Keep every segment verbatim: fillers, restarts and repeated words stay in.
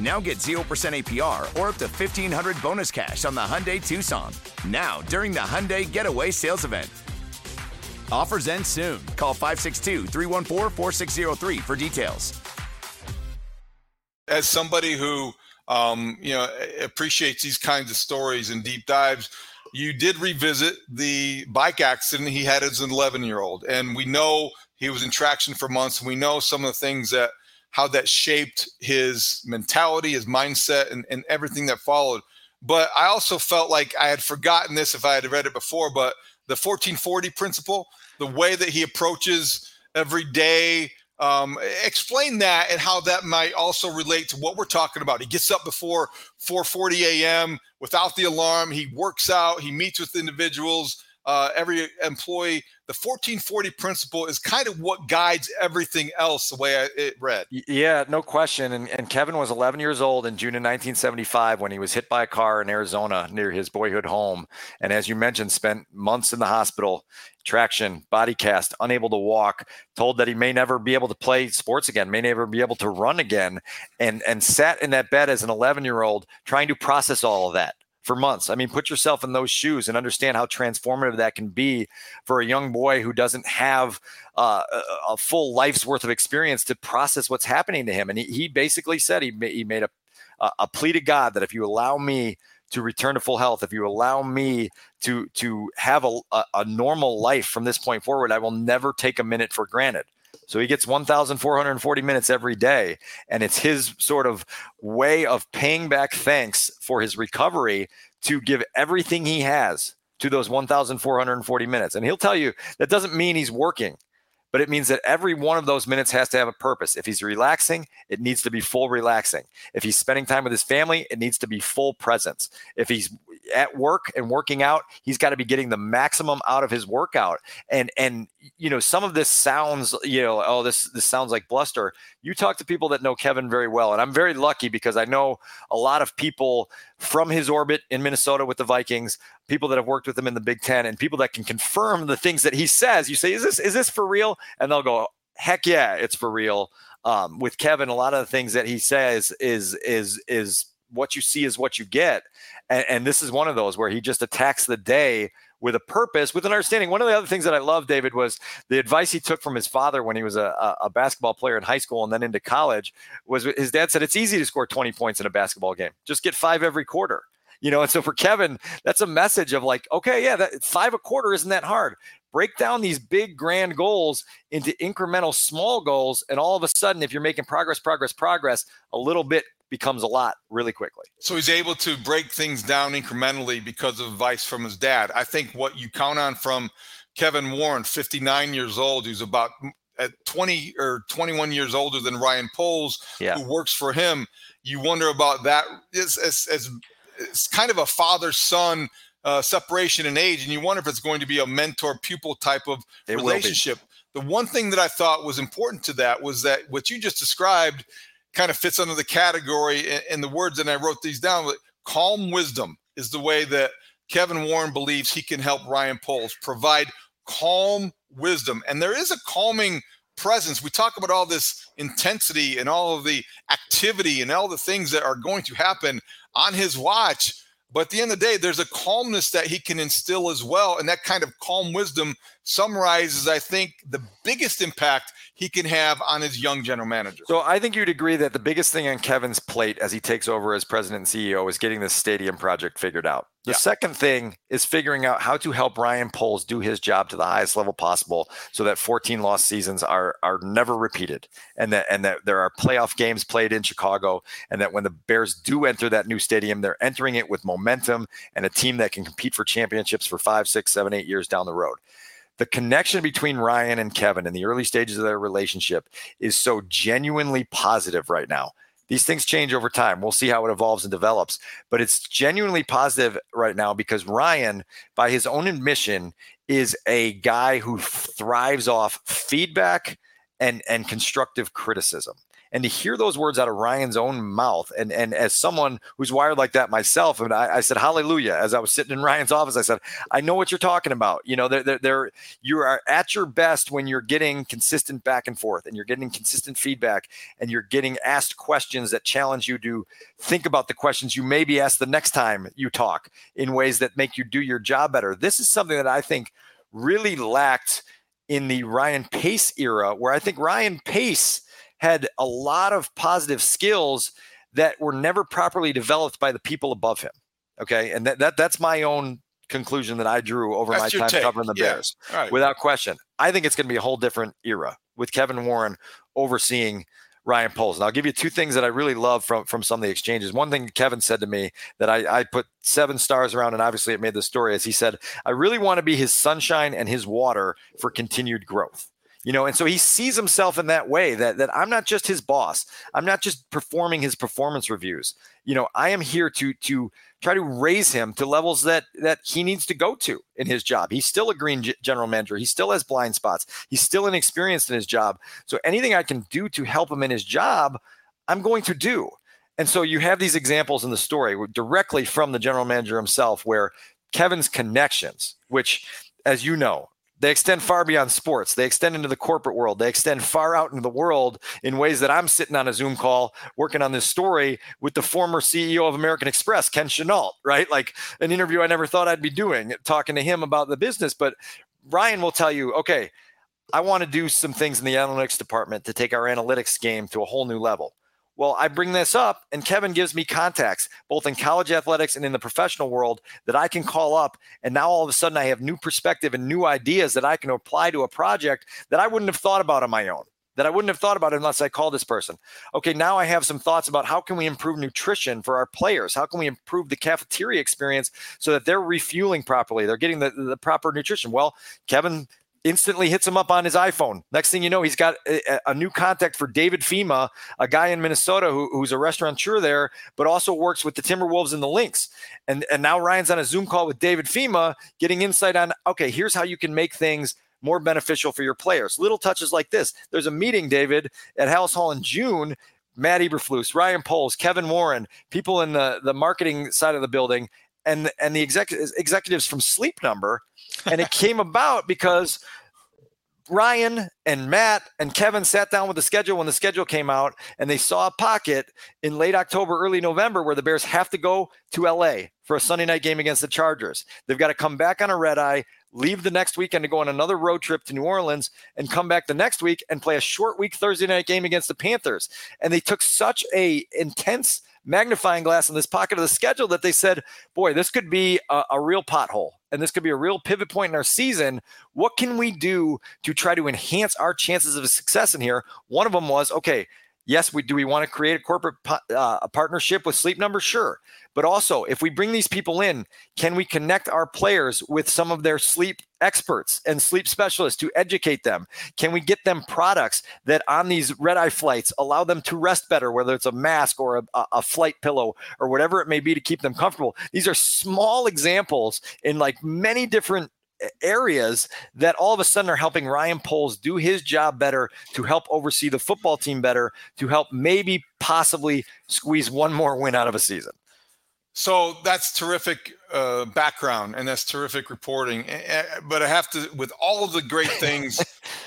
Now get zero percent A P R or up to fifteen hundred dollars bonus cash on the Hyundai Tucson. Now, during the Hyundai Getaway Sales Event. Offers end soon. Call five six two, three one four, four six zero three for details. As somebody who um, you know appreciates these kinds of stories and deep dives, you did revisit the bike accident he had as an eleven-year-old. And we know he was in traction for months. We know some of the things that how that shaped his mentality, his mindset, and, and everything that followed. But I also felt like I had forgotten this if I had read it before, but the fourteen forty principle, the way that he approaches every day, um, explain that and how that might also relate to what we're talking about. He gets up before four forty a.m. without the alarm. He works out. He meets with individuals, uh, every employee. The fourteen forty principle is kind of what guides everything else the way I, it read. Yeah, no question. And, and Kevin was eleven years old in June of nineteen seventy-five when he was hit by a car in Arizona near his boyhood home. And as you mentioned, spent months in the hospital, traction, body cast, unable to walk, told that he may never be able to play sports again, may never be able to run again, and, and sat in that bed as an eleven-year-old trying to process all of that for months. I mean, put yourself in those shoes and understand how transformative that can be for a young boy who doesn't have uh, a full life's worth of experience to process what's happening to him. And he, he basically said he, ma- he made a, a plea to God that if you allow me to return to full health, if you allow me to to have a, a, a normal life from this point forward, I will never take a minute for granted. So he gets one thousand four hundred forty minutes every day, and it's his sort of way of paying back thanks for his recovery to give everything he has to those one thousand four hundred forty minutes. And he'll tell you that doesn't mean he's working, but it means that every one of those minutes has to have a purpose. If he's relaxing, it needs to be full relaxing. If he's spending time with his family, it needs to be full presence. If he's at work and working out, he's got to be getting the maximum out of his workout. And, and, you know, some of this sounds, you know, oh, this, this sounds like bluster. You talk to people that know Kevin very well. And I'm very lucky because I know a lot of people from his orbit in Minnesota with the Vikings, people that have worked with him in the Big Ten, and people that can confirm the things that he says. You say, is this, is this for real? And they'll go, heck yeah, it's for real. Um, with Kevin, a lot of the things that he says is, is, is, what you see is what you get. And, and this is one of those where he just attacks the day with a purpose, with an understanding. One of the other things that I love, David, was the advice he took from his father when he was a, a basketball player in high school and then into college was his dad said, it's easy to score twenty points in a basketball game. Just get five every quarter. You know, and so for Kevin, that's a message of like, okay, yeah, that five a quarter isn't that hard. Break down these big grand goals into incremental small goals. And all of a sudden, if you're making progress, progress, progress, a little bit becomes a lot really quickly. So he's able to break things down incrementally because of advice from his dad. I think what you count on from Kevin Warren, fifty-nine years old, who's about at twenty or twenty-one years older than Ryan Poles, yeah, who works for him. You wonder about that. It's, it's, it's, it's kind of a father-son uh, separation in age, and you wonder if it's going to be a mentor-pupil type of it relationship. The one thing that I thought was important to that was that what you just described kind of fits under the category in the words, and I wrote these down. Calm wisdom is the way that Kevin Warren believes he can help Ryan Poles provide calm wisdom. And there is a calming presence. We talk about all this intensity and all of the activity and all the things that are going to happen on his watch. But at the end of the day, there's a calmness that he can instill as well. And that kind of calm wisdom summarizes, I think, the biggest impact he can have on his young general manager. So I think you'd agree that the biggest thing on Kevin's plate as he takes over as president and C E O is getting this stadium project figured out. The yeah. second thing is figuring out how to help Ryan Poles do his job to the highest level possible so that fourteen lost seasons are are never repeated, and that and that there are playoff games played in Chicago, and that when the Bears do enter that new stadium, they're entering it with momentum and a team that can compete for championships for five, six, seven, eight years down the road. The connection between Ryan and Kevin in the early stages of their relationship is so genuinely positive right now. These things change over time. We'll see how it evolves and develops. But it's genuinely positive right now because Ryan, by his own admission, is a guy who thrives off feedback and, and constructive criticism. And to hear those words out of Ryan's own mouth, and, and as someone who's wired like that myself, and I, I said, hallelujah, as I was sitting in Ryan's office, I said, I know what you're talking about. You know, they're, they're, they're, you are at your best when you're getting consistent back and forth, and you're getting consistent feedback, and you're getting asked questions that challenge you to think about the questions you may be asked the next time you talk in ways that make you do your job better. This is something that I think really lacked in the Ryan Pace era, where I think Ryan Pace had a lot of positive skills that were never properly developed by the people above him. Okay. And that, that that's my own conclusion that I drew over that's my time take. covering the yeah. Bears. Right. Without question. I think it's going to be a whole different era with Kevin Warren overseeing Ryan Poles. And I'll give you two things that I really love from, from some of the exchanges. One thing Kevin said to me that I, I put seven stars around, and obviously it made the story, is he said, I really want to be his sunshine and his water for continued growth. You know, and so he sees himself in that way, that that I'm not just his boss. I'm not just performing his performance reviews. You know, I am here to to try to raise him to levels that that he needs to go to in his job. He's still a green g- general manager. He still has blind spots. He's still inexperienced in his job. So anything I can do to help him in his job, I'm going to do. And so you have these examples in the story directly from the general manager himself, where Kevin's connections, which, as you know, they extend far beyond sports. They extend into the corporate world. They extend far out into the world in ways that I'm sitting on a Zoom call working on this story with the former C E O of American Express, Ken Chenault, right? Like an interview I never thought I'd be doing, talking to him about the business. But Ryan will tell you, okay, I want to do some things in the analytics department to take our analytics game to a whole new level. Well, I bring this up, and Kevin gives me contacts, both in college athletics and in the professional world, that I can call up. And now all of a sudden I have new perspective and new ideas that I can apply to a project that I wouldn't have thought about on my own, that I wouldn't have thought about unless I called this person. Okay, now I have some thoughts about how can we improve nutrition for our players? How can we improve the cafeteria experience so that they're refueling properly? They're getting the, the proper nutrition. Well, Kevin instantly hits him up on his iPhone. Next thing you know, he's got a, a new contact for David Fema, a guy in Minnesota who, who's a restaurateur there, but also works with the Timberwolves and the Lynx. And, and now Ryan's on a Zoom call with David Fema, getting insight on, okay, here's how you can make things more beneficial for your players. Little touches like this. There's a meeting, David, at House Hall in June. Matt Eberflus, Ryan Poles, Kevin Warren, people in the, the marketing side of the building, and and the exec- executives from Sleep Number. And it came about because Ryan and Matt and Kevin sat down with the schedule when the schedule came out, and they saw a pocket in late October, early November, where the Bears have to go to L A for a Sunday night game against the Chargers. They've got to come back on a red eye, leave the next weekend to go on another road trip to New Orleans, and come back the next week and play a short week Thursday night game against the Panthers. And they took such a intense magnifying glass in this pocket of the schedule that they said, boy, this could be a, a real pothole, and this could be a real pivot point in our season. What can we do to try to enhance our chances of success in here? One of them was, okay, yes, we do. We want to create a corporate uh, a partnership with Sleep Number, sure. But also, if we bring these people in, can we connect our players with some of their sleep experts and sleep specialists to educate them? Can we get them products that on these red-eye flights allow them to rest better, whether it's a mask or a, a flight pillow or whatever it may be to keep them comfortable? These are small examples in like many different areas that all of a sudden are helping Ryan Poles do his job better, to help oversee the football team better, to help maybe possibly squeeze one more win out of a season. So that's terrific uh, background, and that's terrific reporting. But I have to, with all of the great things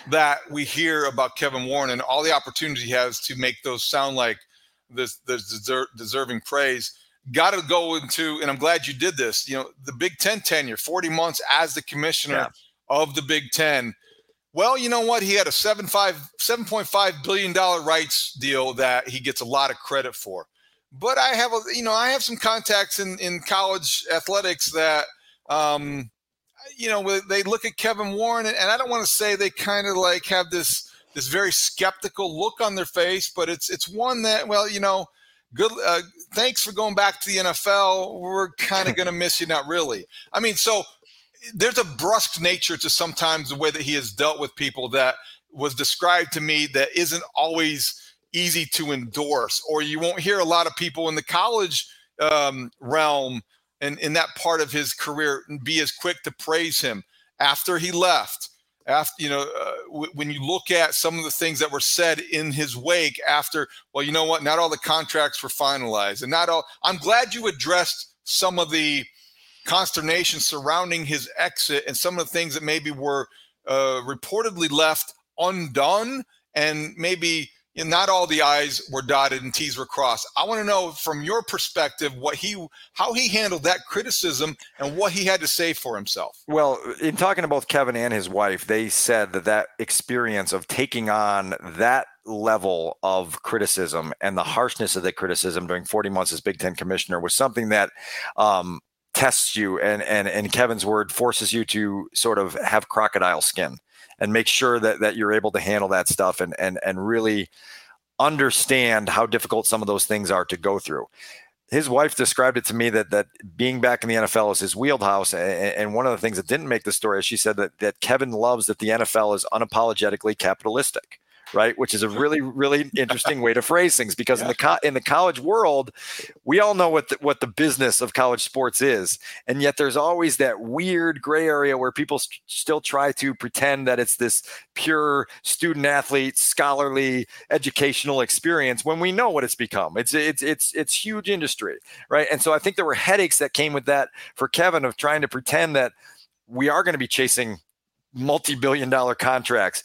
that we hear about Kevin Warren and all the opportunities he has to make those sound like this, this deser- deserving praise, got to go into, and I'm glad you did this, you know, the Big Ten tenure, forty months as the commissioner yeah. of the Big Ten. Well, you know what? He had a seven point five billion dollars rights deal that he gets a lot of credit for. But I have, a, you know, I have some contacts in, in college athletics that, um, you know, they look at Kevin Warren, and, and I don't want to say they kind of like have this this very skeptical look on their face, but it's it's one that, well, you know, good. Uh, thanks for going back to the N F L. We're kind of going to miss you. Not really. I mean, so there's a brusque nature to sometimes the way that he has dealt with people that was described to me that isn't always easy to endorse, or you won't hear a lot of people in the college um, realm and in that part of his career be as quick to praise him after he left. After, you know, uh, w- when you look at some of the things that were said in his wake after, well, you know what, not all the contracts were finalized, and not all, I'm glad you addressed some of the consternation surrounding his exit and some of the things that maybe were uh, reportedly left undone, and maybe, and not all the I's were dotted and T's were crossed. I want to know from your perspective what he, how he handled that criticism and what he had to say for himself. Well, in talking to both Kevin and his wife, they said that that experience of taking on that level of criticism and the harshness of the criticism during forty months as Big Ten commissioner was something that um, tests you and, and, and Kevin's word forces you to sort of have crocodile skin and make sure that, that you're able to handle that stuff and, and, and really understand how difficult some of those things are to go through. His wife described it to me that, that being back in the N F L is his wheelhouse. And, and one of the things that didn't make the story is she said that, that Kevin loves that the N F L is unapologetically capitalistic, right? Which is a really, really interesting way to phrase things, because yeah. in the co- in the college world, we all know what the, what the business of college sports is. And yet there's always that weird gray area where people st- still try to pretend that it's this pure student athlete, scholarly, educational experience when we know what it's become. It's, it's, it's, it's huge industry, right? And so I think there were headaches that came with that for Kevin of trying to pretend that we are going to be chasing multi-billion dollar contracts.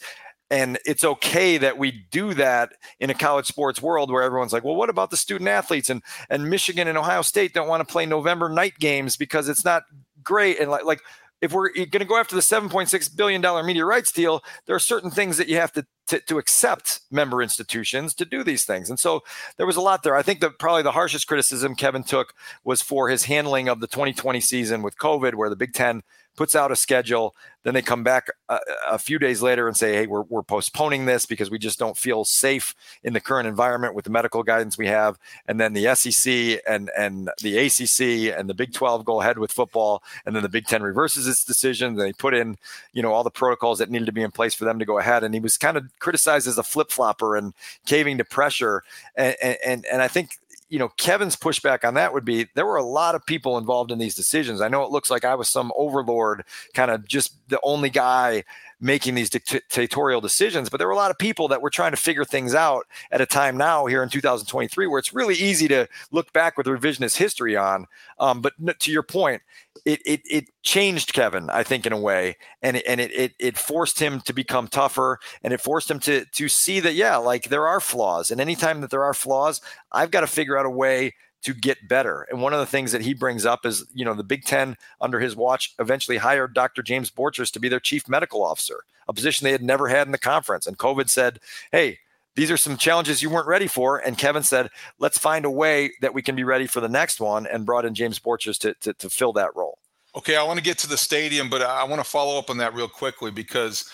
And it's okay that we do that in a college sports world where everyone's like, well, what about the student athletes? And and Michigan and Ohio State don't want to play November night games because it's not great. And like, like if we're going to go after the seven point six billion dollars media rights deal, there are certain things that you have to, to, to accept member institutions to do these things. And so there was a lot there. I think that probably the harshest criticism Kevin took was for his handling of the twenty twenty season with COVID, where the Big Ten puts out a schedule, then they come back a, a few days later and say, hey, we're we're postponing this because we just don't feel safe in the current environment with the medical guidance we have. And then the S E C and, and the A C C and the Big twelve go ahead with football. And then the Big Ten reverses its decision. They put in, you know, all the protocols that needed to be in place for them to go ahead. And he was kind of criticized as a flip-flopper and caving to pressure. And, and, and I think, you know, Kevin's pushback on that would be there were a lot of people involved in these decisions. I know it looks like I was some overlord, kind of just the only guy making these dictatorial decisions, but there were a lot of people that were trying to figure things out at a time now here in two thousand twenty-three where it's really easy to look back with revisionist history on. Um, but to your point, it, it it changed Kevin, I think, in a way, and it, and it, it it forced him to become tougher, and it forced him to to see that, yeah, like there are flaws, and anytime that there are flaws, I've got to figure out a way to get better. And one of the things that he brings up is, you know, the Big Ten under his watch eventually hired Doctor James Borchers to be their chief medical officer, a position they had never had in the conference. And COVID said, hey, these are some challenges you weren't ready for. And Kevin said, let's find a way that we can be ready for the next one, and brought in James Borchers to, to, to fill that role. Okay, I want to get to the stadium, but I want to follow up on that real quickly, because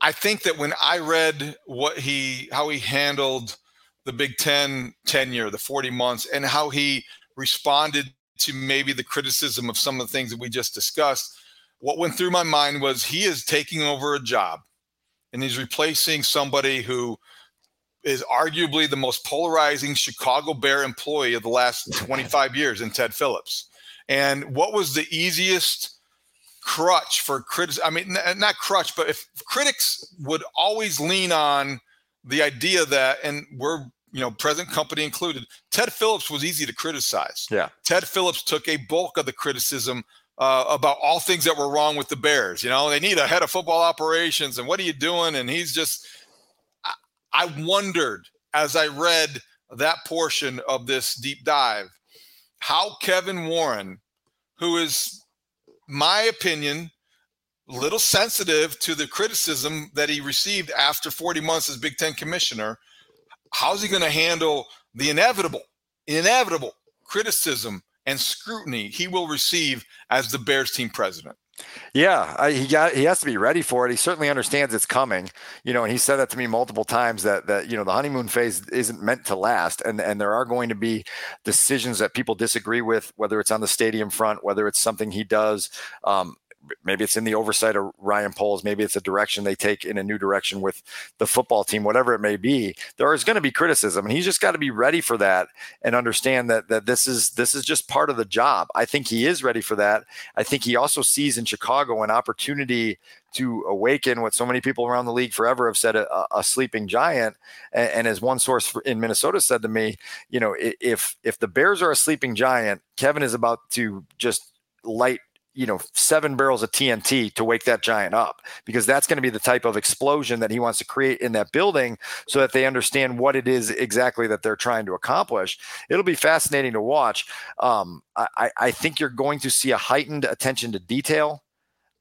I think that when I read what he, how he handled the Big Ten tenure, the forty months, and how he responded to maybe the criticism of some of the things that we just discussed, what went through my mind was he is taking over a job, and he's replacing somebody who is arguably the most polarizing Chicago Bear employee of the last twenty-five years in Ted Phillips. And what was the easiest crutch for critics. I mean, n- not crutch, but if critics would always lean on the idea that, and we're, you know, present company included, Ted Phillips was easy to criticize. Yeah. Ted Phillips took a bulk of the criticism uh, about all things that were wrong with the Bears. You know, they need a head of football operations and what are you doing? And he's just, I, I wondered as I read that portion of this deep dive, how Kevin Warren, who is, my opinion, a little sensitive to the criticism that he received after forty months as Big Ten commissioner, how's he going to handle the inevitable, inevitable criticism and scrutiny he will receive as the Bears team president? Yeah, I, he got, he has to be ready for it. He certainly understands it's coming, you know, and he said that to me multiple times that, that, you know, the honeymoon phase isn't meant to last. And, and there are going to be decisions that people disagree with, whether it's on the stadium front, whether it's something he does, um, maybe it's in the oversight of Ryan Poles. Maybe it's a direction they take in a new direction with the football team, whatever it may be. There is going to be criticism, and he's just got to be ready for that and understand that that this is this is just part of the job. I think he is ready for that. I think he also sees in Chicago an opportunity to awaken what so many people around the league forever have said, a, a sleeping giant. And, and as one source in Minnesota said to me, you know, if if the Bears are a sleeping giant, Kevin is about to just light, you know, seven barrels of T N T to wake that giant up, because that's going to be the type of explosion that he wants to create in that building so that they understand what it is exactly that they're trying to accomplish. It'll be fascinating to watch. Um, I, I think you're going to see a heightened attention to detail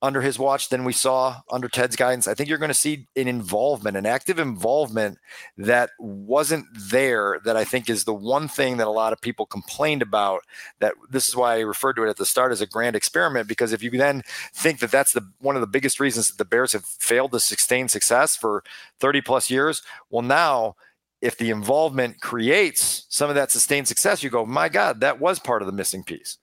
under his watch than we saw under Ted's guidance. I think you're going to see an involvement, an active involvement that wasn't there, that I think is the one thing that a lot of people complained about. That this is why I referred to it at the start as a grand experiment, because if you then think that that's the one of the biggest reasons that the Bears have failed to sustain success for thirty plus years, well, now if the involvement creates some of that sustained success, you go, my God, that was part of the missing piece.